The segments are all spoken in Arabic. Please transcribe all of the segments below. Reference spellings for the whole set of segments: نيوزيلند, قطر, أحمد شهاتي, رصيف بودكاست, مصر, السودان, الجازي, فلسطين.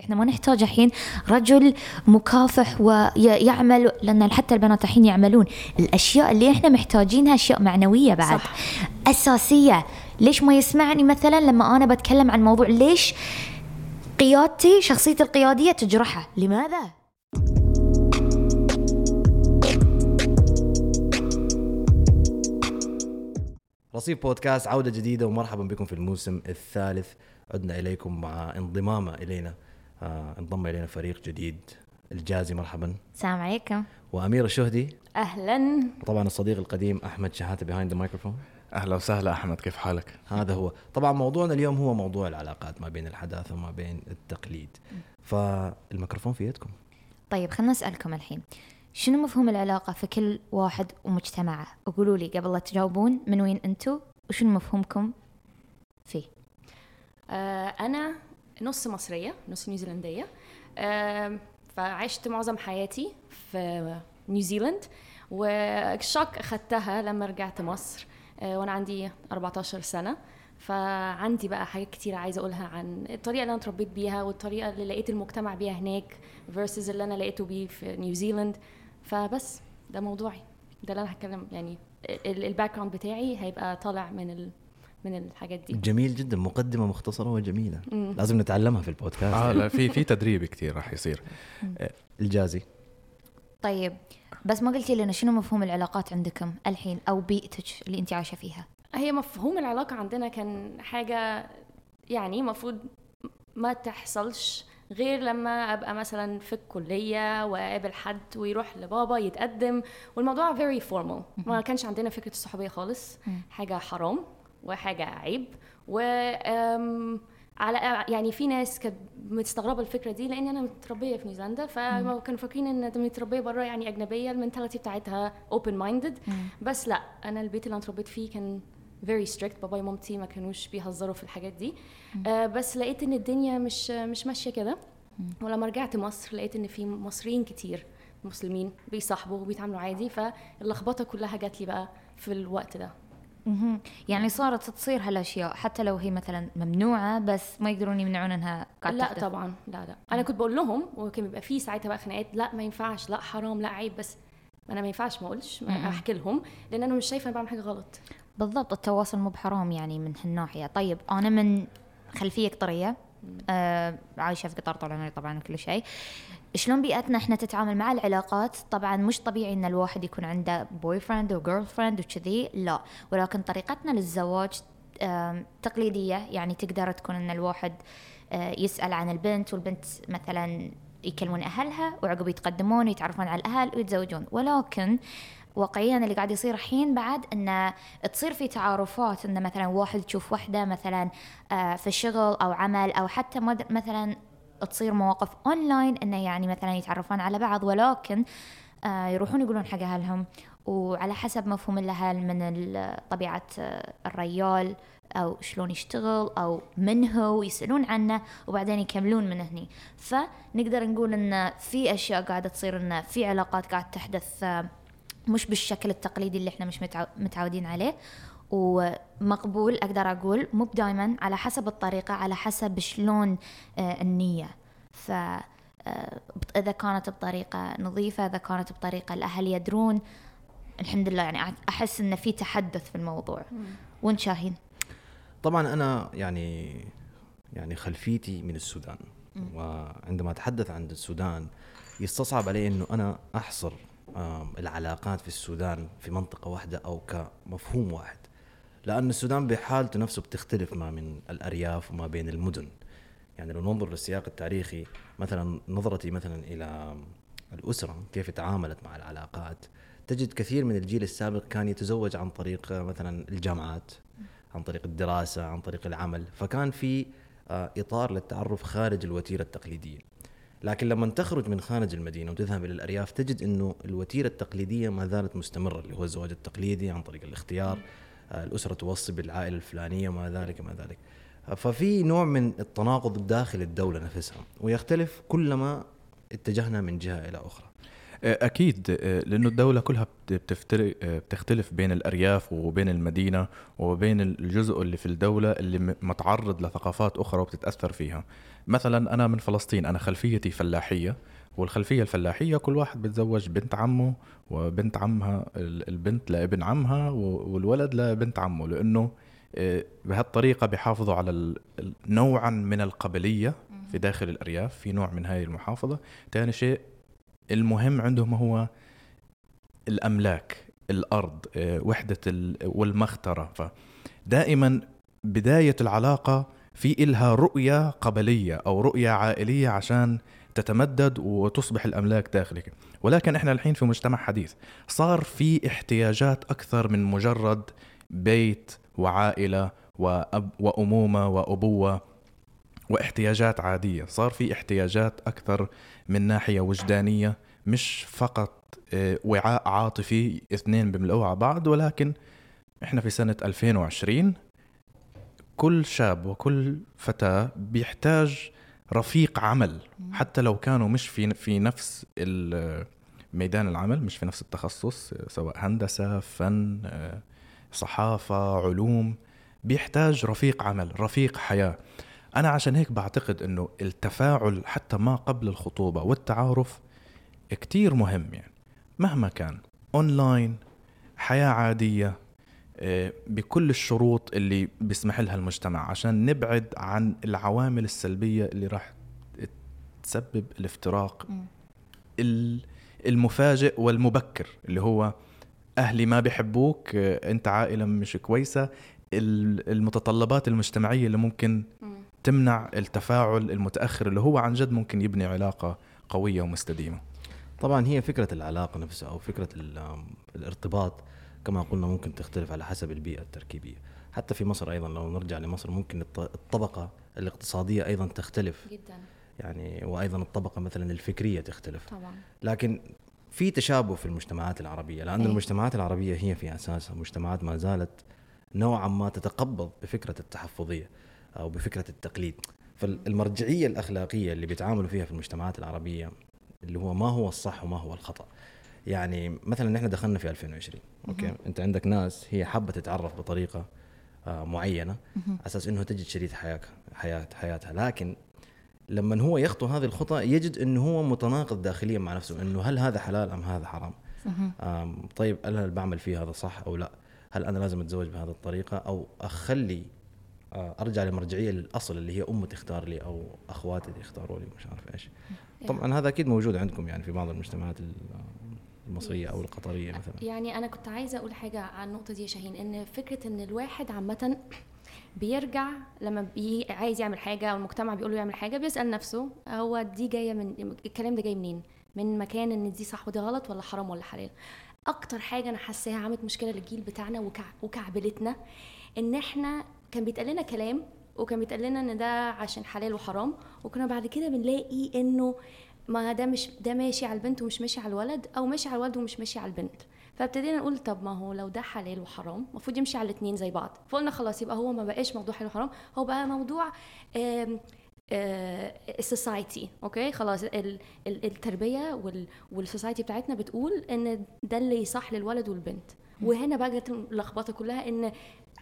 احنا ما نحتاج الحين رجل مكافح ويعمل، لأن حتى البنات الحين يعملون الأشياء اللي احنا محتاجينها، أشياء معنوية بعد صح. أساسية. ليش ما يسمعني مثلا لما أنا بتكلم عن موضوع؟ ليش قيادتي، شخصيتي القيادية تجرحه؟ لماذا؟ رصيف بودكاست عودة جديدة، ومرحبا بكم في الموسم الثالث. عدنا إليكم مع انضمامه إلينا انضم إلينا فريق جديد، الجازي. مرحباً. السلام عليكم. وأمير الشهدي. أهلاً. طبعاً الصديق القديم أحمد شهاتي behind the microphone. أهلا وسهلا أحمد، كيف حالك؟ هذا هو. طبعاً موضوعنا اليوم هو موضوع العلاقات ما بين الحداثة وما بين التقليد، فالميكروفون في يدكم. طيب خلنا نسألكم الحين، شنو مفهوم العلاقة في كل واحد ومجتمعه؟ وقولوا لي قبل لا تجاوبون من وين أنتوا وشنو مفهومكم فيه. أنا نص مصرية نص نيوزيلندية، فعشت معظم حياتي في نيوزيلند، والشوك أخذتها لما رجعت مصر وأنا عندي 14 سنة. فعندي بقى حاجات كتيرة عايزة أقولها عن الطريقة اللي أنا تربيت بيها والطريقة اللي لقيت المجتمع بيها هناك versus اللي أنا لقيته بيه في نيوزيلند. فبس ده موضوعي، ده اللي أنا هتكلم، يعني الباكراوند بتاعي هيبقى طالع من الحاجات دي. جميل جدا، مقدمة مختصرة وجميلة. لازم نتعلمها في البودكاست. لا، في تدريب كتير راح يصير. الجازي. طيب بس ما قلتي لنا شنو مفهوم العلاقات عندكم الحين أو بيئتك اللي أنت عايشة فيها؟ هي مفهوم العلاقة عندنا كان حاجة يعني مفروض ما تحصلش غير لما أبقى مثلا في الكلية وأقابل حد ويروح لبابا يتقدم، والموضوع very formal. ما كانش عندنا فكرة الصحوبية خالص، حاجة حرام وحاجة عيب. على يعني في ناس كانت مستغربة الفكرة دي، لأن أنا متربية في نيوزيلندا، فكانوا فاكرين إن أنا متربية برا يعني أجنبية، المنتاليتي بتاعتها open minded. بس لا، أنا البيت اللي أنا اتربيت فيه كان very strict. باباي ومامتي ما كانوش بيهزروا في الحاجات دي. بس لقيت إن الدنيا مش ماشية كده. ولما رجعت مصر لقيت إن في مصريين كتير مسلمين بيصاحبوا وبيتعاملوا عادي، فاللخبطة كلها جات لي بقى في الوقت ده. يعني صارت تصير هالاشياء حتى لو هي مثلا ممنوعه، بس ما يقدرون يمنعون انها قاعده تحدث. لا طبعا، لا انا كنت بقول لهم، وكان بيبقى في ساعتها بقى خناقات، لا ما ينفعش، لا حرام، لا عيب، بس انا ما ينفعش ما اقولش، ما احكي لهم، لان انا مش شايفه انا بعمل حاجه غلط. بالضبط، التواصل مو بحرام يعني من هالناحيه. طيب انا من خلفيه قطريه، عايشه في قطر طبعا كل شيء. شلون بيئتنا احنا تتعامل مع العلاقات؟ طبعا مش طبيعي ان الواحد يكون عنده بوي فريند وجيرل فريند وكذي، لا، ولكن طريقتنا للزواج تقليدية. يعني تقدر تكون ان الواحد يسأل عن البنت، والبنت مثلا يكلمون اهلها، وعقب يتقدمون يتعرفون على الاهل ويتزوجون. ولكن واقعيا اللي قاعد يصير الحين بعد ان تصير في تعارفات، ان مثلا واحد تشوف واحدة مثلا في شغل او عمل، او حتى مثلا تصير مواقف أونلاين، إنه يعني مثلا يتعرفون على بعض، ولكن يروحون يقولون حق أهلهم. وعلى حسب مفهوم الأهل من طبيعة الرجال أو شلون يشتغل أو من هو، يسألون عنه وبعدين يكملون من هني. فنقدر نقول إن في أشياء قاعدة تصير، إن في علاقات قاعدة تحدث مش بالشكل التقليدي اللي إحنا مش متعودين عليه. ومقبول أقدر أقول، مو دائما، على حسب الطريقة، على حسب شلون النية. فإذا كانت بطريقة نظيفة، إذا كانت بطريقة الأهل يدرون، الحمد لله. يعني أحس إن في تحدث في الموضوع. وإن شاهين طبعا أنا يعني خلفيتي من السودان، وعندما أتحدث عن السودان يستصعب علي إنه أنا أحصر العلاقات في السودان في منطقة واحدة أو كمفهوم واحد، لأن السودان بحالته نفسه بتختلف ما من الأرياف وما بين المدن. يعني لو ننظر للسياق التاريخي، مثلا نظرتي مثلا إلى الأسرة كيف تعاملت مع العلاقات، تجد كثير من الجيل السابق كان يتزوج عن طريق مثلا الجامعات، عن طريق الدراسة، عن طريق العمل، فكان في إطار للتعرف خارج الوتيرة التقليدية. لكن لما تخرج من خارج المدينة وتذهب إلى الأرياف، تجد أنه الوتيرة التقليدية ما زالت مستمرة، اللي هو الزواج التقليدي عن طريق الاختيار، الأسرة توصي بالعائلة الفلانية وما ذلك. ففي نوع من التناقض داخل الدولة نفسها، ويختلف كلما اتجهنا من جهة إلى أخرى. أكيد، لأنه الدولة كلها بتختلف بين الأرياف وبين المدينة وبين الجزء اللي في الدولة اللي متعرض لثقافات أخرى وبتتأثر فيها. مثلا أنا من فلسطين، أنا خلفيتي فلاحية، والخلفية الفلاحية كل واحد بتزوج بنت عمه وبنت عمها، البنت لابن عمها والولد لبنت عمه، لأنه بهالطريقة بيحافظوا على نوعا من القبلية في داخل الأرياف، في نوع من هاي المحافظة. تاني شيء المهم عندهم هو الأملاك، الأرض، وحدة والمخترة. فدائما بداية العلاقة في إلها رؤية قبلية أو رؤية عائلية عشان تتمدد وتصبح الأملاك داخلك. ولكن إحنا الحين في مجتمع حديث صار في احتياجات أكثر من مجرد بيت وعائلة وأب وأمومة وأبوة واحتياجات عادية. صار في احتياجات أكثر من ناحية وجدانية، مش فقط وعاء عاطفي اثنين بملؤوا على بعض. ولكن إحنا في سنة 2020 كل شاب وكل فتاة بيحتاج رفيق عمل، حتى لو كانوا مش في نفس ميدان العمل، مش في نفس التخصص، سواء هندسة، فن، صحافة، علوم، بيحتاج رفيق عمل، رفيق حياة. أنا عشان هيك بعتقد أنه التفاعل حتى ما قبل الخطوبة والتعارف كتير مهم، يعني مهما كان أونلاين، حياة عادية، بكل الشروط اللي بيسمح لها المجتمع، عشان نبعد عن العوامل السلبية اللي راح تسبب الافتراق المفاجئ والمبكر، اللي هو أهلي ما بيحبوك، أنت عائلة مش كويسة، المتطلبات المجتمعية اللي ممكن تمنع التفاعل المتأخر اللي هو عن جد ممكن يبني علاقة قوية ومستديمة. طبعا هي فكرة العلاقة نفسها أو فكرة الارتباط كما قلنا ممكن تختلف على حسب البيئة التركيبية. حتى في مصر أيضا، لو نرجع لمصر، ممكن الطبقة الاقتصادية أيضا تختلف جدا، يعني وأيضا الطبقة مثلا الفكرية تختلف طبعا. لكن في تشابه في المجتمعات العربية، لأن المجتمعات العربية هي في أساسها مجتمعات ما زالت نوعا ما تتقبض بفكرة التحفظية أو بفكرة التقليد. فالمرجعية الأخلاقية اللي بيتعاملوا فيها في المجتمعات العربية اللي هو ما هو الصح وما هو الخطأ. يعني مثلا نحن دخلنا في 2020، أوكي، أنت عندك ناس هي حابة تتعرف بطريقة معينة أساس أنه تجد شريط حياتها، لكن لما هو يخطو هذه الخطأ يجد أنه هو متناقض داخليا مع نفسه، أنه هل هذا حلال أم هذا حرام؟ طيب أنا بعمل فيه هذا صح أو لا؟ هل أنا لازم أتزوج بهذه الطريقة أو أخلي أرجع لمرجعية للأصل اللي هي أمي تختار لي أو أخواتي يختاروا لي مش عارف إيش؟ طبعا هذا أكيد موجود عندكم يعني في بعض المجتمعات المصرية أو القطرية مثلا. يعني أنا كنت عايزة أقول حاجة عن النقطة دي شاهين، إن فكرة إن الواحد عامة بيرجع لما عايز يعمل حاجة أو المجتمع بيقوله يعمل حاجة بيسأل نفسه هو دي جاية من الكلام ده جاي منين، من مكان إن دي صح ودي غلط ولا حرام ولا حلال. أكتر حاجة أنا حاساها عملت مشكلة للجيل بتاعنا وكعبلتنا، إن إحنا كان بيتقال لنا كلام وكان بيتقال لنا إن ده عشان حلال وحرام، وكنا بعد كده بنلاقي إنه ما ده مش ده ماشي على البنت ومش ماشي على الولد، أو ماشي على الولد ومش ماشي على البنت. فابتدينا نقول طب ما هو لو ده حلال وحرام المفروض يمشي على الاثنين زي بعض، فقلنا خلاص يبقى هو ما بقاش موضوع حلال وحرام، هو بقى موضوع السوسايتي. اوكي خلاص، التربيه والسوسايتي بتاعتنا بتقول ان ده اللي صح للولد والبنت. وهنا بقى جت اللخبطه كلها، ان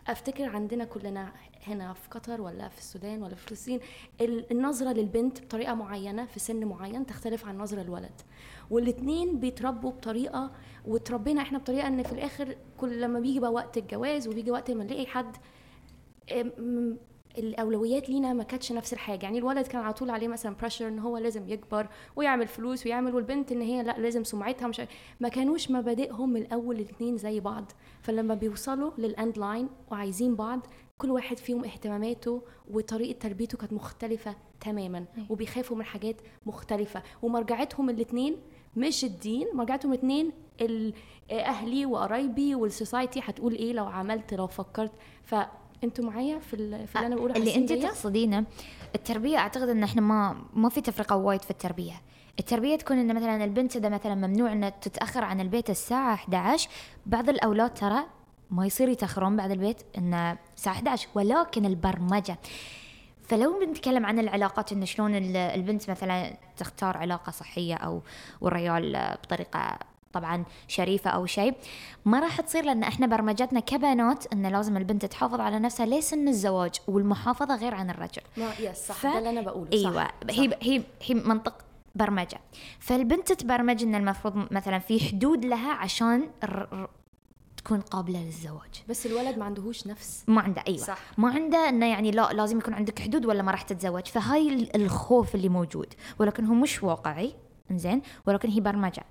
افتكر عندنا كلنا هنا في قطر ولا في السودان ولا في فلسطين النظره للبنت بطريقه معينه في سن معين تختلف عن نظره الولد، والاثنين بيتربوا بطريقه، وتربينا احنا بطريقه ان في الاخر كل لما بيجي بقى وقت الجواز وبيجي وقت ما نلاقي حد، الأولويات لينا ما كانتش نفس الحاجة. يعني الولد كان على طول عليه مثلا بريشر إن هو لازم يكبر ويعمل فلوس ويعمل، والبنت إن هي لا لازم سمعتها، مش ما كانوش مبادئهم الأول الاثنين زي بعض. فلما بيوصلوا للأند لاين وعايزين بعض، كل واحد فيهم اهتماماته وطريقة تربيته كانت مختلفة تماما، وبيخافوا من حاجات مختلفة، ومرجعتهم الاثنين مش الدين، مرجعتهم الاثنين أهلي وقرايبي والسوسايتي هتقول إيه لو عملت لو فكرت. ف انتوا معايا في اللي انا بقوله اللي انت تقصدينه التربيه. اعتقد ان احنا ما في تفرقه وايد في التربيه. التربيه تكون ان مثلا البنت اذا مثلا ممنوع ان تتاخر عن البيت الساعه 11، بعض الاولاد ترى ما يصير يتاخرون بعد البيت ان الساعه 11، ولكن البرمجه فلو بنتكلم عن العلاقات إن شلون البنت مثلا تختار علاقة صحية أو والرجال بطريقة طبعا شريفة أو شيء ما راح تصير، لأن إحنا برمجتنا كبنات إن لازم البنت تحافظ على نفسها لسن الزواج، والمحافظة غير عن الرجل. يس صح، ده اللي أنا بقوله. أيوة هي منطق برمجة. فالبنت تبرمج إن المفروض مثلا في حدود لها عشان تكون قابلة للزواج، بس الولد ما عندهوش نفس، ما عنده. أيوة صح. ما عنده إنه يعني لا لازم يكون عندك حدود ولا ما راح تتزوج. فهاي الخوف اللي موجود، ولكن هو مش واقعي إنزين، ولكن هي برمجة.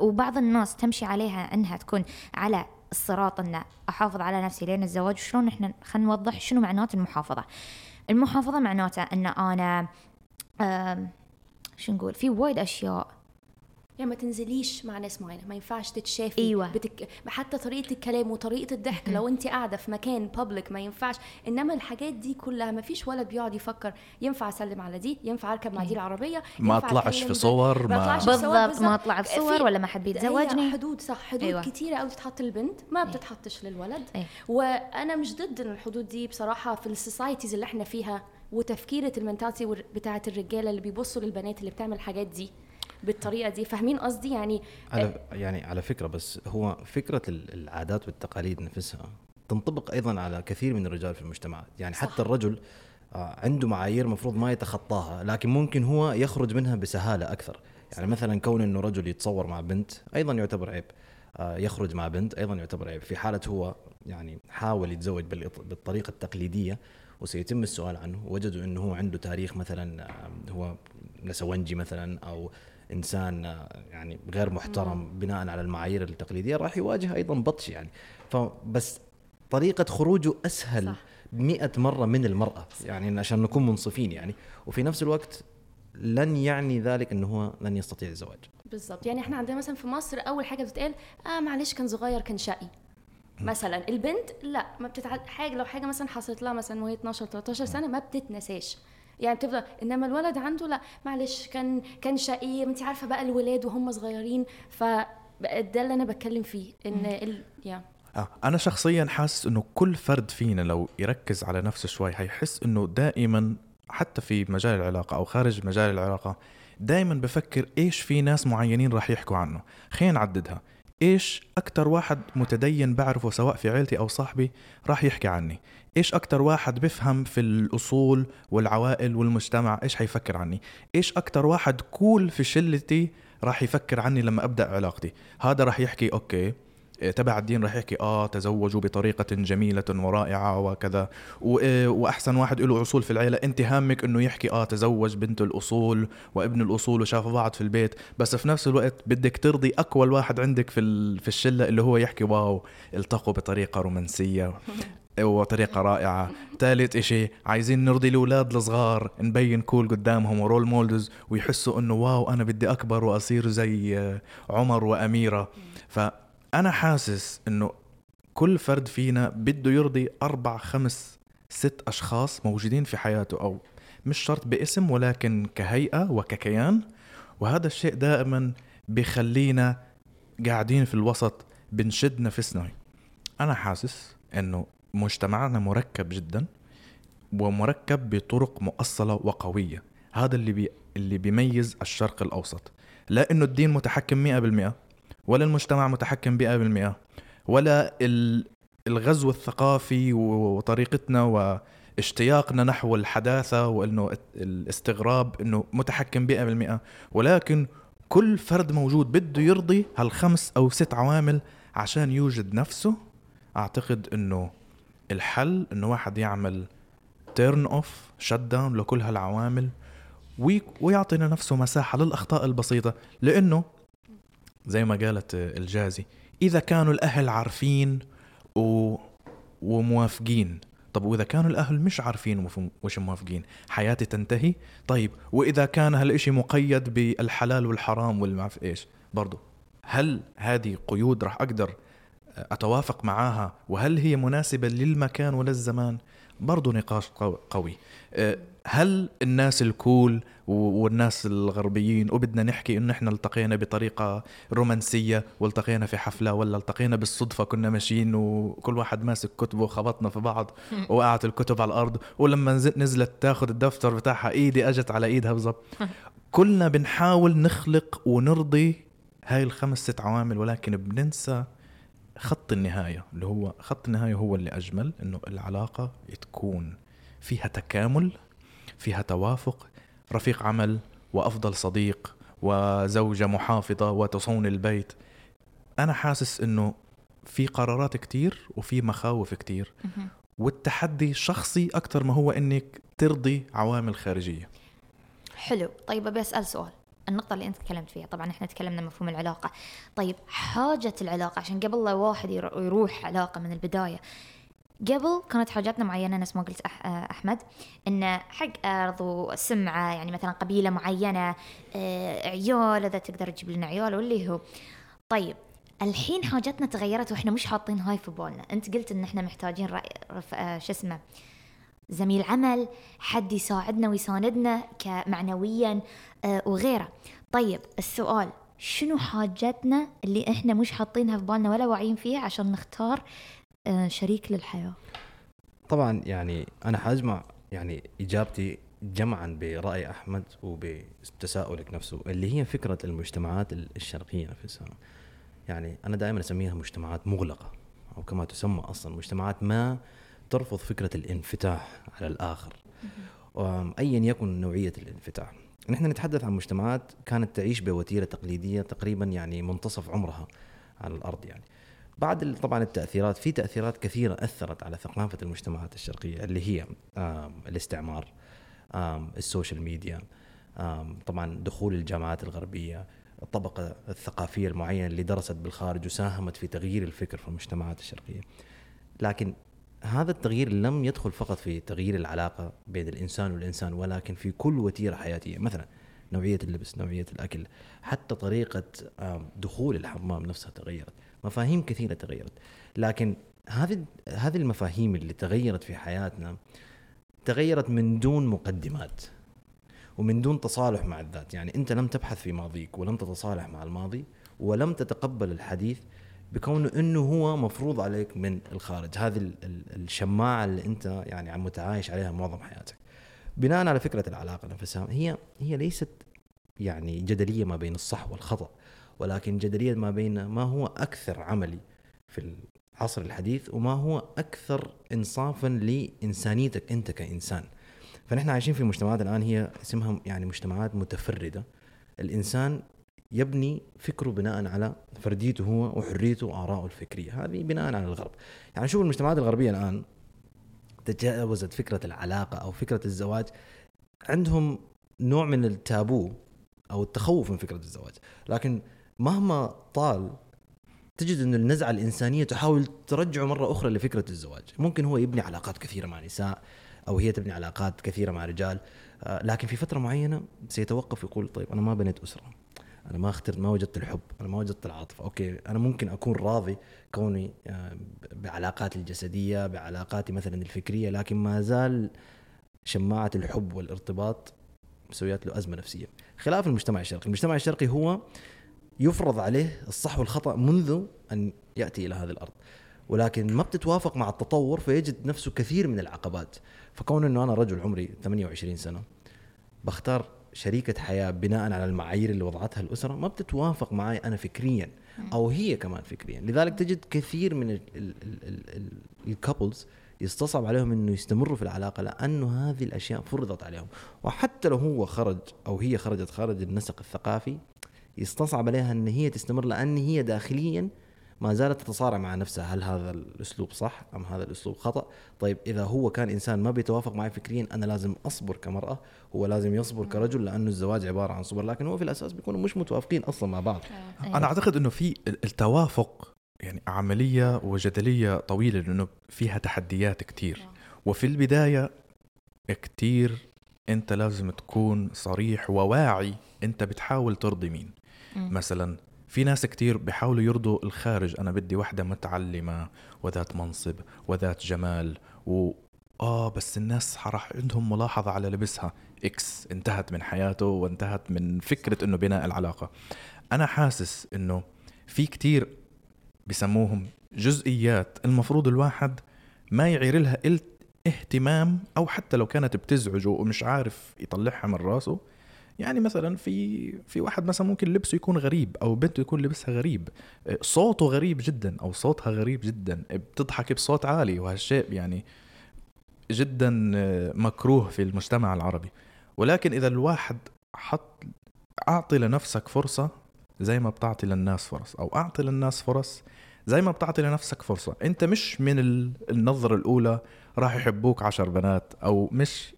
وبعض الناس تمشي عليها أنها تكون على الصراط أن أحافظ على نفسي لين الزواج. وشلون إحنا خلينا نوضح شنو معنات المحافظة. المحافظة معناتها أن أنا شو نقول في وايد أشياء، يعني ما تنزليش مع ناس معينة، ما ينفعش تتشافي. أيوة. حتى طريقة الكلام وطريقة الضحك لو انت قاعدة في مكان بابليك ما ينفعش. إنما الحاجات دي كلها ما فيش ولد بيقعد يفكر ينفع أسلم على دي، ينفع أركب مع دي العربية، ما أطلعش في صور، ما بالضبط ما أطلع في صور ولا ما حد يتزوجني. حدود صح، حدود. أيوة. كتيرة أو تتحط البنت ما بتتحطش للولد. أيوة. وأنا مش ضد إن الحدود دي بصراحة في السوسايتيز اللي احنا فيها وتفكيرة المنتاليتي بتاعة الرجالة اللي بيبصوا للبنات اللي بتعمل الحاجات دي بالطريقة دي، فاهمين قصدي؟ يعني على فكرة، بس هو فكرة العادات والتقاليد نفسها تنطبق أيضا على كثير من الرجال في المجتمعات. يعني صح. حتى الرجل عنده معايير مفروض ما يتخطاها، لكن ممكن هو يخرج منها بسهالة أكثر. يعني مثلا كون أنه رجل يتصور مع بنت أيضا يعتبر عيب، يخرج مع بنت أيضا يعتبر عيب. في حالة هو يعني حاول يتزوج بالطريقة التقليدية وسيتم السؤال عنه، وجدوا أنه هو عنده تاريخ مثلا هو نسوانجي مثلا أو إنسان يعني غير محترم بناء على المعايير التقليدية، راح يواجه أيضا بطش يعني. فبس طريقة خروجه أسهل صح. 100 مرة من المرأة صح. يعني عشان نكون منصفين يعني. وفي نفس الوقت لن يعني ذلك أنه هو لن يستطيع الزواج. بالضبط. يعني إحنا عندنا مثلا في مصر أول حاجة بتقال معلش كان صغير كان شقي مثلا. البنت لا ما بتتعد حاجة، لو حاجة مثلا حصلت لها مثلا وهي 12-13 سنة ما بتتنساش يعني بتبدأ. إنما الولد عنده لا معلش كان شقي. انت عارفة بقى الولاد وهم صغيرين، فده اللي أنا بتكلم فيه. إن أنا شخصيا حاسس إنه كل فرد فينا لو يركز على نفسه شوي هيحس إنه دائما حتى في مجال العلاقة أو خارج مجال العلاقة دائما بفكر إيش في ناس معينين راح يحكوا عنه، خلينا نعددها. إيش أكتر واحد متدين بعرفه سواء في عيلتي أو صاحبي راح يحكي عني؟ إيش أكتر واحد بفهم في الأصول والعوائل والمجتمع إيش هيفكر عني؟ إيش أكتر واحد كول في شلتي راح يفكر عني لما أبدأ علاقتي؟ هذا راح يحكي أوكي تبع الدين، راح يحكي تزوجوا بطريقة جميلة ورائعة وكذا، وأحسن واحد له أصول في العيلة. أنت هامك أنه يحكي تزوج بنت الأصول وابن الأصول وشافوا بعض في البيت، بس في نفس الوقت بدك ترضي أقوى الواحد عندك في الشلة اللي هو يحكي واو التقوا بطريقة رومانسية وطريقة رائعة. ثالث إشي عايزين نرضي الأولاد الصغار، نبين كول قدامهم ورول مولدز ويحسوا أنه واو أنا بدي أكبر وأصير زي عمر وأميرة. أنا حاسس إنه كل فرد فينا بده يرضي 4-5-6 أشخاص موجودين في حياته، أو مش شرط باسم ولكن كهيئة وككيان. وهذا الشيء دائما بيخلينا قاعدين في الوسط، بنشد نفسنا. أنا حاسس إنه مجتمعنا مركب جدا، ومركب بطرق مؤصلة وقوية. هذا اللي بيميز الشرق الأوسط، لا إنه الدين متحكم 100%، ولا المجتمع متحكم 100%، ولا الغزو الثقافي وطريقتنا واشتياقنا نحو الحداثة وإنه الاستغراب إنه متحكم 100%، ولكن كل فرد موجود بده يرضي هال5 أو 6 عوامل عشان يوجد نفسه. أعتقد إنه الحل إنه واحد يعمل turn off shut down لكل هالعوامل ويعطينا نفسه مساحة للأخطاء البسيطة، لأنه زي ما قالت الجازي إذا كانوا الأهل عارفين وموافقين، طب وإذا كانوا الأهل مش عارفين وش موافقين حياتي تنتهي. طيب وإذا كان هالإشي مقيد بالحلال والحرام والمعرف إيش برضو، هل هذه قيود رح أقدر أتوافق معاها؟ وهل هي مناسبة للمكان وللزمان؟ برضو نقاش قوي. هل الناس الكول والناس الغربيين وبدنا نحكي إنه إحنا التقينا بطريقة رومانسية والتقينا في حفلة، ولا التقينا بالصدفة كنا ماشيين وكل واحد ماسك كتبه وخبطنا في بعض وقعت الكتب على الأرض، ولما نزلت تاخد الدفتر بتاعها إيدي أجت على إيدها بالضبط. كلنا بنحاول نخلق ونرضي هاي 5-6 عوامل، ولكن بننسى خط النهاية، اللي هو خط النهاية هو اللي أجمل، إنه العلاقة تكون فيها تكامل، فيها توافق، رفيق عمل وأفضل صديق وزوجة محافظة وتصون البيت. أنا حاسس إنه في قرارات كتير وفي مخاوف كتير، والتحدي شخصي أكتر ما هو إنك ترضي عوامل خارجية. حلو. طيب أبي أسأل سؤال، النقطة اللي أنت تكلمت فيها، طبعاً إحنا تكلمنا مفهوم العلاقة، طيب حاجة العلاقة، عشان قبل لا واحد يروح علاقة من البداية، قبل كانت حاجاتنا معينة، نفس ما قلت أحمد، إن حق أرض وسمعة، يعني مثلاً قبيلة معينة، عيال، إذا تقدر تجيب لنا عيال واللي هو. طيب الحين حاجاتنا تغيرت وإحنا مش حاطين هاي في بالنا. أنت قلت إن إحنا محتاجين زميل عمل، حد يساعدنا ويساندنا كمعنويا وغيره. طيب السؤال، شنو حاجتنا اللي احنا مش حاطينها في بالنا ولا واعيين فيها عشان نختار شريك للحياة؟ طبعا يعني انا حاجمع يعني اجابتي جمعا برأي احمد وبتساؤلك نفسه، اللي هي فكرة المجتمعات الشرقية نفسها. يعني انا دائما اسميها مجتمعات مغلقة، او كما تسمى اصلا مجتمعات ما ترفض فكرة الانفتاح على الآخر، أيا يكن نوعية الانفتاح. نحن نتحدث عن مجتمعات كانت تعيش بوتيرة تقليدية تقريبا يعني منتصف عمرها على الأرض. يعني بعد طبعا التأثيرات، في تأثيرات كثيرة أثرت على ثقافة المجتمعات الشرقية، اللي هي الاستعمار، السوشيال ميديا، طبعا دخول الجامعات الغربية، الطبقة الثقافية المعينة اللي درست بالخارج وساهمت في تغيير الفكر في المجتمعات الشرقية. لكن هذا التغيير لم يدخل فقط في تغيير العلاقة بين الإنسان والإنسان، ولكن في كل وتيرة حياتية، مثلا نوعية اللبس، نوعية الأكل، حتى طريقة دخول الحمام نفسها تغيرت، مفاهيم كثيرة تغيرت. لكن هذه المفاهيم اللي تغيرت في حياتنا تغيرت من دون مقدمات ومن دون تصالح مع الذات. يعني أنت لم تبحث في ماضيك ولم تتصالح مع الماضي ولم تتقبل الحديث بكونه انه هو مفروض عليك من الخارج. هذه الشماعه اللي انت يعني عم متعايش عليها معظم حياتك. بناء على فكره العلاقه نفسها، هي ليست يعني جدليه ما بين الصح والخطا، ولكن جدليه ما بين ما هو اكثر عملي في العصر الحديث وما هو اكثر انصافا لانسانيتك انت كانسان. فنحن عايشين في مجتمعات الان هي اسمها يعني مجتمعات متفرده، الانسان يبني فكره بناء على فرديته هو وحريته وآراءه الفكرية، هذه بناء على الغرب. يعني شوف المجتمعات الغربية الآن تجاوزت فكرة العلاقة أو فكرة الزواج، عندهم نوع من التابو أو التخوف من فكرة الزواج، لكن مهما طال تجد أن النزعة الإنسانية تحاول ترجعه مرة أخرى لفكرة الزواج. ممكن هو يبني علاقات كثيرة مع نساء أو هي تبني علاقات كثيرة مع رجال، لكن في فترة معينة سيتوقف ويقول طيب أنا ما بنيت أسرة، أنا ما اخترت، ما وجدت الحب، أنا ما وجدت العاطفة. أوكي، أنا ممكن أكون راضي كوني بعلاقاتي الجسدية، بعلاقاتي مثلا الفكرية، لكن ما زال شماعة الحب والارتباط مسويات له أزمة نفسية. خلاف المجتمع الشرقي، المجتمع الشرقي هو يفرض عليه الصح والخطأ منذ أن يأتي إلى هذه الأرض، ولكن ما بتتوافق مع التطور فيجد نفسه كثير من العقبات. فكون أنه أنا رجل عمري 28 سنة بختار شريكة حياة بناء على المعايير اللي وضعتها الأسرة ما بتتوافق معي أنا فكريا أو هي كمان فكريا. لذلك تجد كثير من الكابلز يستصعب عليهم أنه يستمروا في العلاقة، لأنه هذه الأشياء فرضت عليهم. وحتى لو هو خرج أو هي خرجت خارج النسق الثقافي يستصعب عليها أن هي تستمر، لأن هي داخليا ما زالت تتصارع مع نفسها، هل هذا الأسلوب صح أم هذا الأسلوب خطأ؟ طيب إذا هو كان إنسان ما بيتوافق معي فكريا، أنا لازم أصبر كمرأة، هو لازم يصبر كرجل، لأنه الزواج عبارة عن صبر. لكن هو في الأساس بيكونوا مش متوافقين أصلا مع بعض. أنا أعتقد أنه في التوافق يعني عملية وجدلية طويلة، لأنه فيها تحديات كتير، وفي البداية كتير أنت لازم تكون صريح وواعي أنت بتحاول ترضي مين. مثلا في ناس كتير بيحاولوا يرضوا الخارج، أنا بدي واحدة متعلمة وذات منصب وذات جمال، بس الناس راح عندهم ملاحظة على لبسها إكس، انتهت من حياته وانتهت من فكرة إنه بناء العلاقة. أنا حاسس إنه في كتير بيسموهم جزئيات المفروض الواحد ما يعير لها اهتمام، أو حتى لو كانت بتزعجه ومش عارف يطلعها من راسه. يعني مثلا في واحد مثلا ممكن لبسه يكون غريب، أو بنته يكون لبسها غريب، صوته غريب جدا أو صوتها غريب جدا، بتضحك بصوت عالي، وهالشيء يعني جدا مكروه في المجتمع العربي. ولكن إذا الواحد أعطي لنفسك فرصة زي ما بتعطي للناس فرص، أو أعطي للناس فرص زي ما بتعطي لنفسك فرصة. أنت مش من النظرة الأولى راح يحبوك 10 بنات، أو مش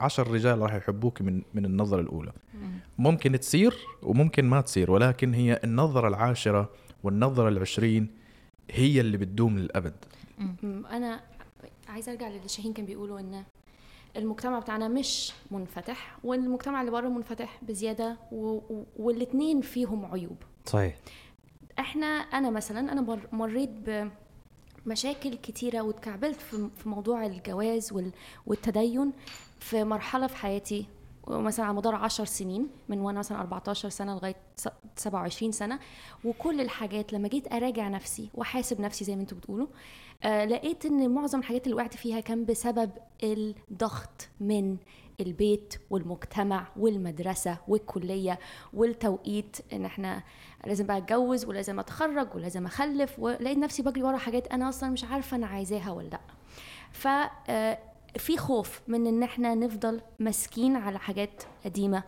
10 رجال راح يحبوك من النظرة الأولى. ممكن تصير وممكن ما تصير، ولكن هي النظرة 10 والنظرة 20 هي اللي بتدوم للأبد. أنا عايز أرجع للي شاهين كان بيقولوا، إن المجتمع بتاعنا مش منفتح، والمجتمع اللي بره منفتح بزيادة، والاتنين فيهم عيوب. صحيح. أنا مثلا مريت بمشاكل كتيرة، وتكعبلت في موضوع الجواز والتدين في مرحلة في حياتي، مثلا على مدار 10 سنين، من وانا مثلا 14 سنة لغاية 27 سنة. وكل الحاجات لما جيت أراجع نفسي وحاسب نفسي زي ما انتوا بتقولوا، لقيت ان معظم الحاجات اللي وقعت فيها كان بسبب الضغط من البيت والمجتمع والمدرسة والكلية والتوقيت، ان احنا لازم بقى اتجوز ولازم اتخرج ولازم اخلف. ولقيت نفسي بجري ورا حاجات انا اصلا مش عارفة انا عايزاها ولا لا. في خوف من ان احنا نفضل مسكين على حاجات قديمة،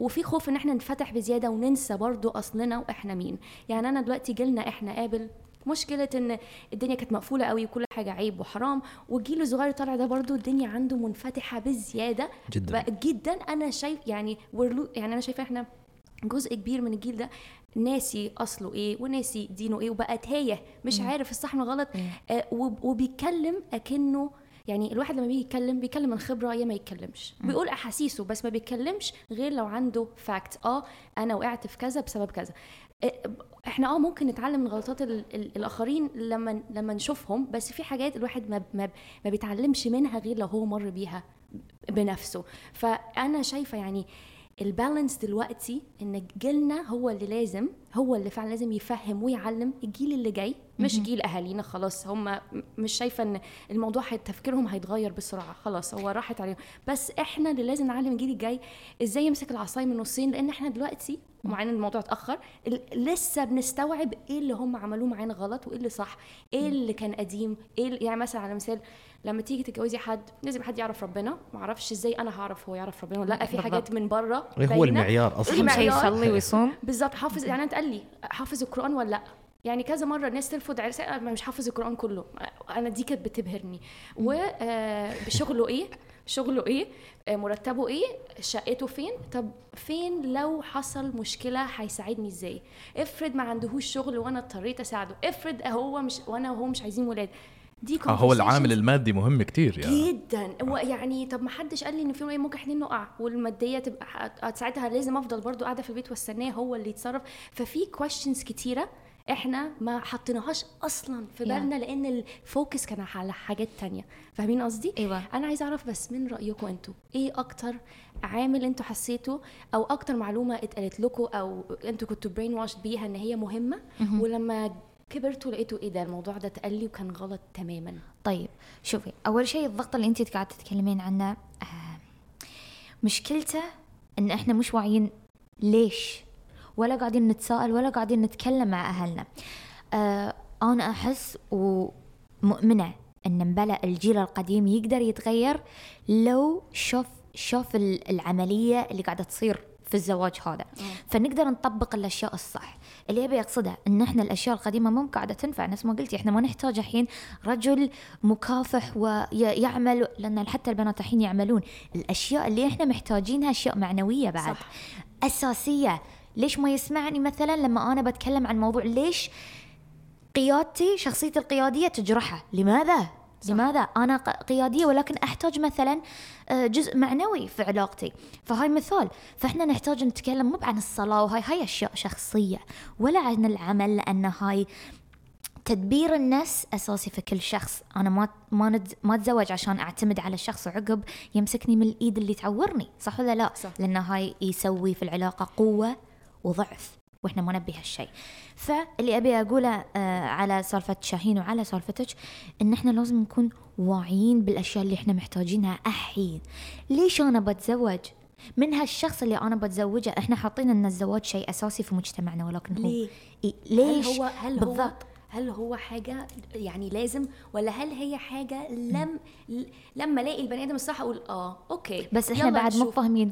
وفي خوف ان احنا نفتح بزيادة وننسى برضو اصلنا واحنا مين. يعني انا دلوقتي جيلنا احنا قابل مشكلة ان الدنيا كانت مقفولة قوي وكل حاجة عيب وحرام، والجيل الصغير طالع ده برضو الدنيا عنده منفتحة بزيادة جدا. انا شايف يعني انا شايفة احنا جزء كبير من الجيل ده ناسي أصله إيه وناسي دينه إيه، وبقى تايه مش عارف الصح من غلط. وبيكلم أكنه، يعني الواحد لما بيتكلم من خبرة، يا ما يتكلمش، بيقول أحاسيسه بس ما بيتكلمش غير لو عنده فاكت. أنا وقعت في كذا بسبب كذا. احنا ممكن نتعلم من غلطات الآخرين لما نشوفهم، بس في حاجات الواحد ما بيتعلمش منها غير لو هو مر بيها بنفسه. فأنا شايفة يعني البالانس دلوقتي ان جيلنا هو اللي فعلا لازم يفهم ويعلم الجيل اللي جاي، مش جيل اهالينا. خلاص هم مش شايفه ان الموضوع تفكيرهم هيتغير بسرعه، خلاص هو راحت عليهم. بس احنا اللي لازم نعلم الجيل الجاي ازاي يمسك العصايه من نصين، لان احنا دلوقتي ومع ان الموضوع اتاخر لسه بنستوعب ايه اللي هم عملوه معانا غلط وايه اللي صح، ايه اللي كان قديم، ايه. يعني مثلا على مثال، لما تيجي تتجوزي حد لازم حد يعرف ربنا. ما اعرفش ازاي انا هعرف هو يعرف ربنا ولا لا، في حاجات من بره هو المعيار اصلا، شيء يصلي ويصوم بالظبط، حافظ. يعني انت قال لي حافظ القران ولا لا، يعني كذا مره الناس ترفض عرسه مش حافظ القران كله. انا دي كانت بتبهرني. وبشغله ايه، شغله ايه، مرتبه ايه، شقته فين، طب فين لو حصل مشكله هيساعدني ازاي، افرض ما عندهوش شغل وانا اضطريت اساعده، افرض هو مش وانا وهو مش عايزين ولاد. دي هو العامل المادي مهم كتير يعني جدا. يعني طب ما حدش قال لي ان في ايه ممكن احنا نقع، والماديه تبقى ساعتها لازم افضل برضو قاعده في البيت واستناه هو اللي يتصرف. ففي questions كتيره احنا ما حطيناهاش اصلا في بالنا، لان الفوكس كان على حاجات تانية. فاهمين قصدي؟ ايوه. انا عايز اعرف بس من رايكم انتوا، ايه اكتر عامل انتوا حسيتوا، او اكتر معلومه اتقالت لكم، او انتوا كنتوا برين واشد بيها ان هي مهمه، ولما كبرتوا لقيتوا ايه ده الموضوع ده اتقال لي وكان غلط تماما. طيب شوفي، اول شيء الضغط اللي انت قاعده تتكلمين عنه، مشكلته ان احنا مش واعيين ليش، ولا قاعدين نتساءل، ولا قاعدين نتكلم مع اهلنا. انا احس ومؤمنه ان مبلغ الجيل القديم يقدر يتغير لو شاف العمليه اللي قاعده تصير في الزواج هذا، فنقدر نطبق الاشياء الصح. اللي أبي أقصدها إن إحنا الأشياء القديمة مو قاعدة تنفع. نفس ما قلتي، إحنا ما نحتاج الحين رجل مكافح ويعمل، لأن حتى البنات الحين يعملون الأشياء اللي إحنا محتاجينها، أشياء معنوية بعد صح. أساسية. ليش ما يسمعني مثلا لما أنا بتكلم عن موضوع ليش قيادتي، شخصيتي القيادية تجرحه؟ لماذا؟ صح. لماذا أنا قيادية ولكن أحتاج مثلا جزء معنوي في علاقتي؟ فهاي مثال. فإحنا نحتاج نتكلم مو عن الصلاة وهاي أشياء شخصية، ولا عن العمل، لأن هاي تدبير النفس أساسي في كل شخص. أنا ما أتزوج عشان أعتمد على شخص عقب يمسكني من الإيد اللي تعورني، صح ولا لا؟ صح. لأن هاي يسوي في العلاقة قوة وضعف، وإحنا ما نبي هالشيء. فاللي أبي أقوله على سالفة شاهين وعلى سالفتك إن إحنا لازم نكون واعيين بالأشياء اللي إحنا محتاجينها الحين. ليش أنا بتزوج من هالشخص اللي أنا بتزوجه؟ إحنا حاطين إن الزواج شيء أساسي في مجتمعنا، ولكن هو ليش بالضبط؟ هل هو حاجة يعني لازم، ولا هل هي حاجة لما الاقي البني آدم الصح اقول اوكي؟ بس احنا بعد مو فاهمين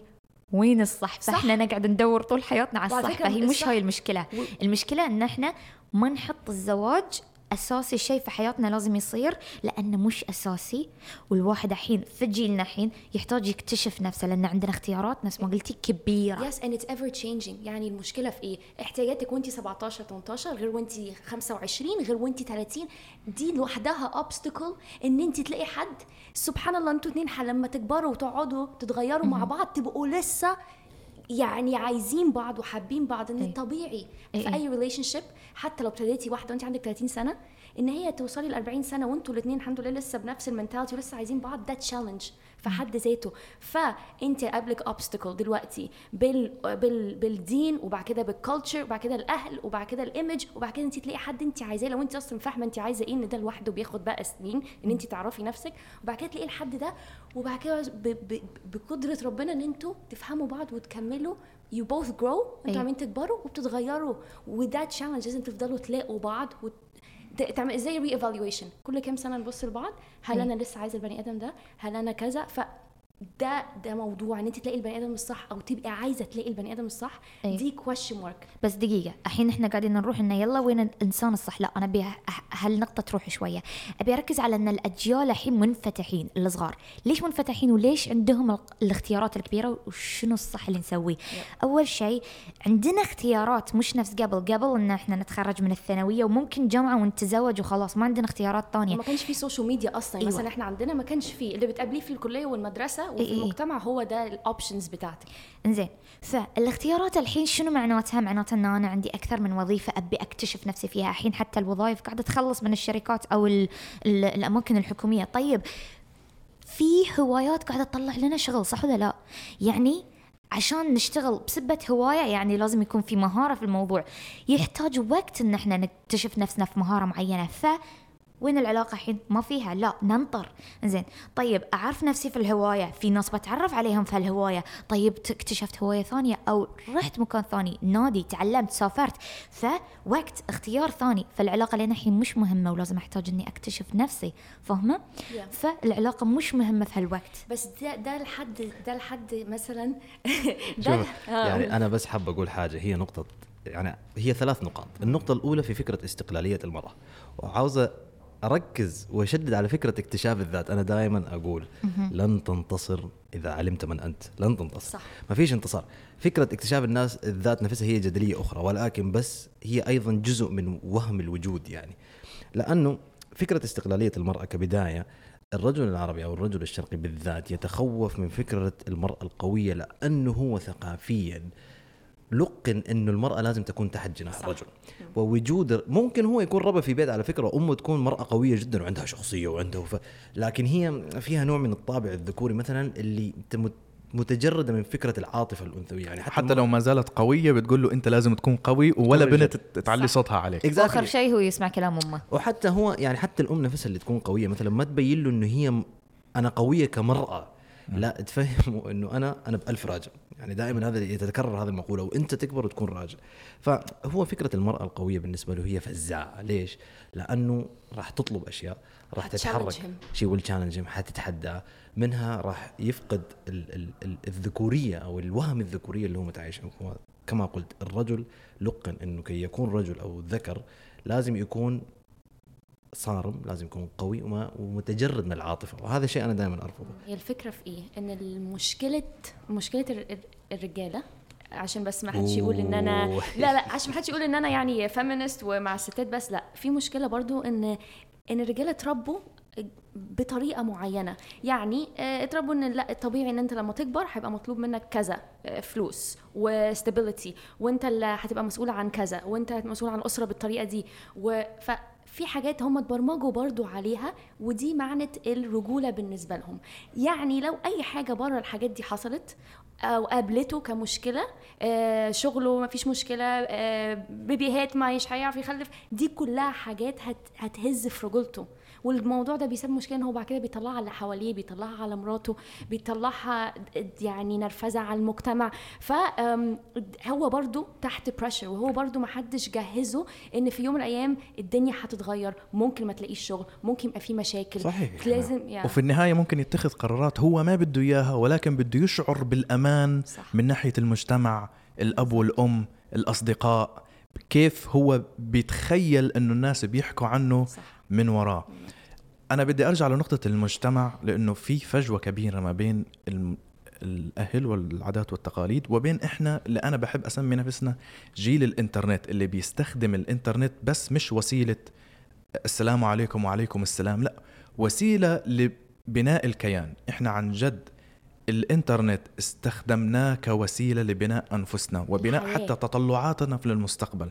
وين الصح، فاحنا نقعد ندور طول حياتنا على الصح. فهي مش هاي المشكلة. المشكلة ان احنا ما نحط الزواج اساسي شيء في حياتنا لازم يصير، لانه مش اساسي. والواحد الحين في جيلنا الحين يحتاج يكتشف نفسه، لان عندنا اختيارات نفس ما قلتي كبيره. Yes and it's ever changing. يعني المشكله في ايه؟ احتياجاتك وانت 17 18 غير وانت 25 غير وانت 30. دي لوحدها obstacle ان انت تلاقي حد. سبحان الله، انتوا اتنين لما تكبروا وتقعدوا تتغيروا مع بعض تبقوا لسه يعني عايزين بعض وحابين بعض. ان الطبيعي في اي ريليشن شيب، حتى لو ابتديتي واحده وانت عندك 30 سنه، ان هي توصلي ل40 سنه وانتوا الاثنين الحمد لله لسه بنفس المنتاليتي ولسه عايزين بعض، ده تشالنج في حد ذاته. فانت قابلك اوبستكل دلوقتي بالدين، وبعد كده بالكالتشر، وبعد كده الاهل، وبعد كده الايمج، وبعد كده انت تلاقي حد انت عايزاه لو انت اصلا فاهمه انت عايزه ايه. ان ده لوحده بياخد بقى سنين ان انت تعرفي نفسك، وبعد كده تلاقي الحد ده، وبعد كده بقدره ربنا ان انتوا تفهموا بعض وتكملوا. you both grow، انتوا عمالين تكبروا وبتتغيروا، وده تشالنج. لازم تفضلوا تلاقوا بعض تعمل زي ري ايفالويشن كل كام سنه، نبص لبعض. هل انا لسه عايزه البني ادم ده؟ هل انا كذا؟ ده موضوع ان انت تلاقي البني ادم الصح، او تبقي عايزه تلاقي البني ادم الصح. دي question mark. بس دقيقه، الحين احنا قاعدين نروح ان يلا وين الانسان الصح. لا، انا ابي هالنقطه تروح شويه. ابي اركز على ان الاجيال الحين منفتحين، الصغار ليش منفتحين وليش عندهم الاختيارات الكبيره، وشنو الصح اللي نسويه. اول شيء عندنا اختيارات مش نفس قبل ان احنا نتخرج من الثانويه وممكن جامعه ونتزوج وخلاص، ما عندنا اختيارات ثانيه. ما كانش في سوشيال ميديا اصلا. مثلا احنا عندنا ما كانش في اللي بتقابليه في الكليه والمدرسه وفي المجتمع، هو ده الأوبشنز بتاعتك. إنزين، فالاختيارات الحين شنو معناتها؟ معناتها إن أنا عندي أكثر من وظيفة أبي أكتشف نفسي فيها. الحين حتى الوظائف قاعدة تخلص من الشركات أو الأماكن الحكومية. طيب، في هوايات قاعدة تطلع لنا شغل، صح ولا لا؟ يعني عشان نشتغل بسبة هواية يعني لازم يكون في مهارة في الموضوع، يحتاج وقت إن إحنا نكتشف نفسنا في مهارة معينة. وين العلاقة الحين؟ ما فيها، لا ننطر. زين، طيب أعرف نفسي في الهواية، في ناس بتعرف عليهم في الهواية. طيب اكتشفت هواية ثانية، أو رحت مكان ثاني، نادي، تعلمت، سافرت، فوقت اختيار ثاني. فالعلاقة لنا الحين مش مهمة، ولازم أحتاج إني أكتشف نفسي، فاهمة؟ فالعلاقة مش مهمة في هالوقت. بس ده الحد مثلا ده يعني أنا بس حاب أقول حاجة. هي نقطة، يعني هي ثلاث نقاط. النقطة الأولى في فكرة استقلالية المرأة، وعاوزة أركز وأشدد على فكرة اكتشاف الذات. أنا دائما أقول لن تنتصر إذا علمت من أنت. لن تنتصر، صح. ما فيش انتصار. فكرة اكتشاف الناس الذات نفسها هي جدلية أخرى، ولكن بس هي أيضا جزء من وهم الوجود. يعني لأنه فكرة استقلالية المرأة كبداية، الرجل العربي أو الرجل الشرقي بالذات يتخوف من فكرة المرأة القوية، لأنه هو ثقافيا لقن أنه المرأة لازم تكون تحت جناح الرجل. ووجود ممكن هو يكون ربى في بيت على فكرة أمه تكون مرأة قوية جدا وعندها شخصية وعندها لكن هي فيها نوع من الطابع الذكوري مثلا، اللي متجردة من فكرة العاطفة الأنثوية. يعني حتى لو ما زالت قوية بتقول له أنت لازم تكون قوي، ولا بنت تعلي صوتها عليك. آخر شيء هو يسمع كلام أمه. وحتى هو يعني حتى الأم نفسها اللي تكون قوية مثلا ما تبين له أنه هي أنا قوية كمرأة، لا تفهموا أنه أنا بألف راجل. يعني دائما هذا يتكرر هذه المقولة، وأنت تكبر وتكون راجل. فهو فكرة المرأة القوية بالنسبة له هي فزاعة. ليش؟ لأنه راح تطلب أشياء، راح تتحرك شيء والتشالنجم حتتحدى منها، راح يفقد الذكورية أو الوهم الذكورية اللي هو متعايش. كما قلت، الرجل لقن أنه كي يكون رجل أو ذكر لازم يكون صارم، لازم يكون قوي ومتجرد من العاطفة. وهذا شيء أنا دائما أرفضه. هي الفكرة في إيه؟ إن مشكلة الرجالة، عشان بس ما حدش يقول إن أنا لا عشان ما حدش يقول إن أنا يعني فيمينست ومع الستات بس، لا. في مشكلة برضو إن الرجالة تربوا بطريقة معينة. يعني اتربوا إن لا، الطبيعي إن أنت لما تكبر هيبقى مطلوب منك كذا، فلوس وستابيليتي، وأنت اللي هتبقى مسؤول عن كذا، وأنت مسؤول عن الأسرة بالطريقة دي. في حاجات هم اتبرمجوا برضو عليها، ودي معنت الرجولة بالنسبة لهم. يعني لو أي حاجة بره الحاجات دي حصلت أو قابلته كمشكلة، شغله مفيش مشكلة، بيبيهات مايش هيعرف يخلف، دي كلها حاجات هتهز في رجولته. والموضوع ده بيسبب مشكلة إن هو بعد كده بيطلعها على حواليه، بيطلعها على مراته، بيطلعها يعني نرفزة على المجتمع. فهو برضو تحت بريشر، وهو برضو محدش جهزه إن في يوم من الأيام الدنيا هتتغير، ممكن ما تلاقيش شغل، ممكن يبقى في مشاكل. صحيح. لازم يعني. وفي النهاية ممكن يتخذ قرارات هو ما بده إياها، ولكن بده يشعر بالأمان. صح. من ناحية المجتمع، الأب والأم، الأصدقاء، كيف هو بيتخيل أنه الناس بيحكوا عنه. صح. من وراه. أنا بدي أرجع لنقطة المجتمع، لأنه في فجوة كبيرة ما بين الأهل والعادات والتقاليد وبين إحنا اللي أنا بحب أسمي نفسنا جيل الإنترنت، اللي بيستخدم الإنترنت بس مش وسيلة السلام عليكم وعليكم السلام، لا، وسيلة لبناء الكيان. إحنا عن جد الإنترنت استخدمناه كوسيلة لبناء أنفسنا وبناء حتى تطلعاتنا في المستقبل.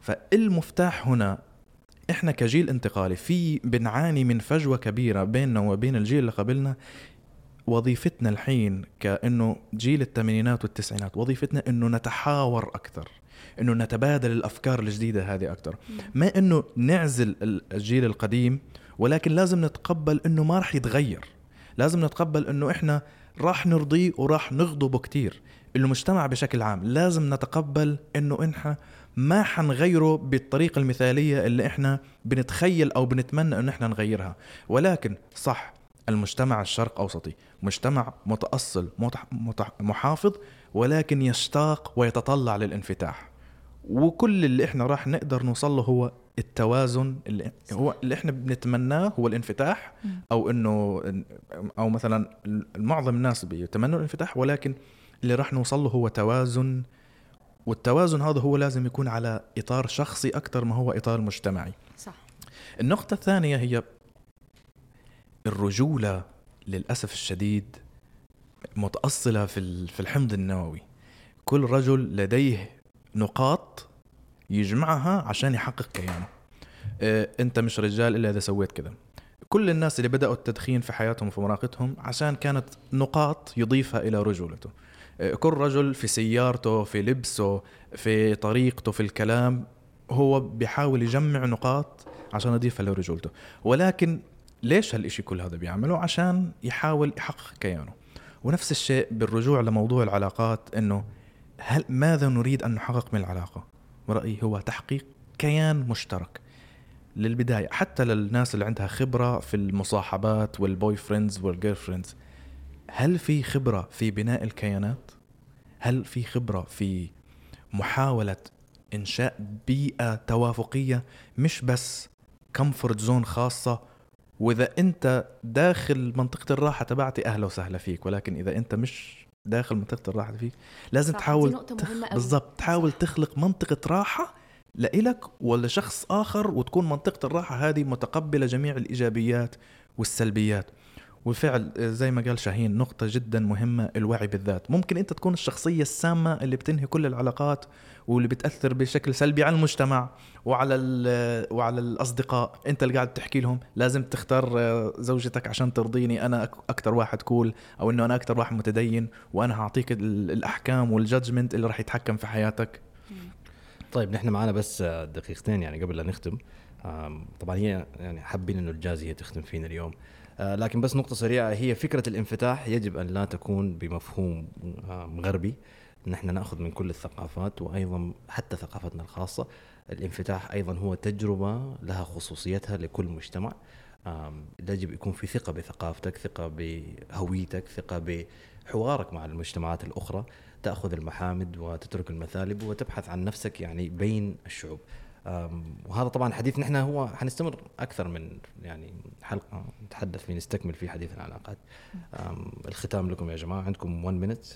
فالمفتاح هنا إحنا كجيل انتقالي في بنعاني من فجوة كبيرة بيننا وبين الجيل اللي قبلنا. وظيفتنا الحين كأنه جيل الثمانينات والتسعينات، وظيفتنا أنه نتحاور أكثر، أنه نتبادل الأفكار الجديدة هذه أكثر، ما أنه نعزل الجيل القديم. ولكن لازم نتقبل أنه ما رح يتغير، لازم نتقبل أنه إحنا راح نرضيه وراح نغضبه كتير. المجتمع بشكل عام لازم نتقبل أنه إحنا ما حنغيره بالطريقة المثالية اللي إحنا بنتخيل أو بنتمنى أن إحنا نغيرها. ولكن صح، المجتمع الشرق أوسطي مجتمع متأصل محافظ، ولكن يشتاق ويتطلع للانفتاح. وكل اللي إحنا راح نقدر نوصله هو التوازن، اللي إحنا بنتمناه هو الانفتاح، أو إنه أو مثلا معظم الناس بيتمنوا الانفتاح، ولكن اللي راح نوصله هو توازن. والتوازن هذا هو لازم يكون على إطار شخصي أكتر ما هو إطار مجتمعي. صح. النقطة الثانية هي الرجولة، للأسف الشديد متأصلة في الحمض النووي. كل رجل لديه نقاط يجمعها عشان يحقق كيانه. أنت مش رجال إلا إذا سويت كذا. كل الناس اللي بدأوا التدخين في حياتهم وفي مراهقتهم عشان كانت نقاط يضيفها إلى رجولته. كل رجل في سيارته، في لبسه، في طريقته، في الكلام، هو بيحاول يجمع نقاط عشان يضيفها لرجولته. ولكن ليش هالإشي كل هذا بيعمله؟ عشان يحاول يحقق كيانه. ونفس الشيء بالرجوع لموضوع العلاقات، إنه هل ماذا نريد أن نحقق من العلاقة؟ رأيي هو تحقيق كيان مشترك للبداية، حتى للناس اللي عندها خبرة في المصاحبات والبوي فريندز والجيرل فريندز. هل في خبرة في بناء الكيانات؟ هل في خبرة في محاولة إنشاء بيئة توافقية، مش بس كومفورت زون خاصة، وإذا أنت داخل منطقة الراحة تبعتي أهلا وسهلا فيك، ولكن إذا أنت مش داخل منطقة الراحة فيك لازم تحاول تخلق منطقة راحة لإلك ولشخص آخر، وتكون منطقة الراحة هذه متقبلة جميع الإيجابيات والسلبيات. والفعل زي ما قال شاهين، نقطة جدا مهمة، الوعي بالذات. ممكن أنت تكون الشخصية السامة اللي بتنهي كل العلاقات واللي بتأثر بشكل سلبي على المجتمع وعلى الأصدقاء. أنت اللي قاعد تحكي لهم لازم تختار زوجتك عشان ترضيني، أنا أكتر واحد كول، أو أنه أنا أكتر واحد متدين، وأنا هعطيك الأحكام والجادجمنت اللي راح يتحكم في حياتك. طيب، نحن معنا بس دقيقتين يعني قبل لا نختم. طبعا هي يعني حابين أنه الجازية تختم فينا اليوم، لكن بس نقطة سريعة. هي فكرة الانفتاح يجب أن لا تكون بمفهوم غربي، نحن نأخذ من كل الثقافات وأيضا حتى ثقافتنا الخاصة. الانفتاح أيضا هو تجربة لها خصوصيتها لكل مجتمع. يجب يكون في ثقة بثقافتك، ثقة بهويتك، ثقة بحوارك مع المجتمعات الأخرى، تأخذ المحامد وتترك المثالب وتبحث عن نفسك يعني بين الشعوب. وهذا طبعا حديث نحن هو حنستمر أكثر من يعني حلقة نتحدث فيه، نستكمل فيه حديث العلاقات. الختام لكم يا جماعة، عندكم 1 minute.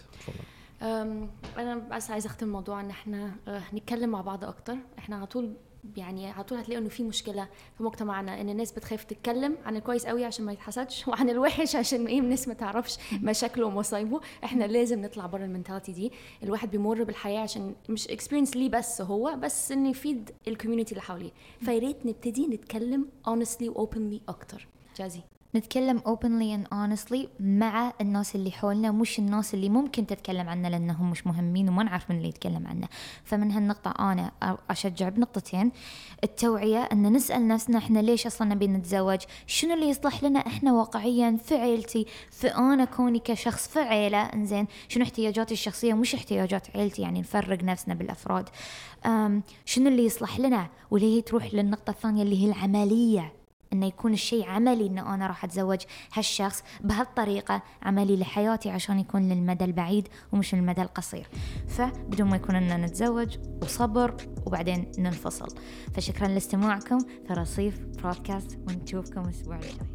أنا بس عايز أختم موضوع إن إحنا نتكلم مع بعض أكتر. إحنا على طول يعني على طول هتلاقوا انه في مشكله في مجتمعنا ان الناس بتخاف تتكلم عن الكويس قوي عشان ما يتحسدش, وعن الوحش عشان ايه الناس ما تعرفش مشاكله ومصايبه. احنا لازم نطلع بره المنتاليتي دي. الواحد بيمر بالحياه عشان مش اكسبيرينس ليه بس, هو بس ان يفيد الكوميونتي اللي حواليه. فياريت نبتدي نتكلم honestly و openly اكتر. جازي, نتكلم openly and honestly مع الناس اللي حولنا, مش الناس اللي ممكن تتكلم عنا لأنهم مش مهمين وما نعرف من اللي يتكلم عنا. فمن هالنقطة أنا أشجع بنقطتين: التوعية, أن نسأل نفسنا إحنا ليش أصلا نبي نتزوج, شنو اللي يصلح لنا إحنا واقعيا في عيلتي, في أنا كوني كشخص في عيلة, إنزين شنو احتياجاتي الشخصية مش احتياجات عيلتي, يعني نفرق نفسنا بالأفراد. شنو اللي يصلح لنا, واللي هي تروح للنقطة الثانية اللي هي العملية, إنه يكون الشيء عملي, إنه أنا راح أتزوج هالشخص بهالطريقة, عملي لحياتي عشان يكون للمدى البعيد ومش للمدى القصير. فبدون ما يكون إننا نتزوج وصبر وبعدين ننفصل. فشكرا لاستماعكم في رصيف بودكاست, ونشوفكم الأسبوع الجاي.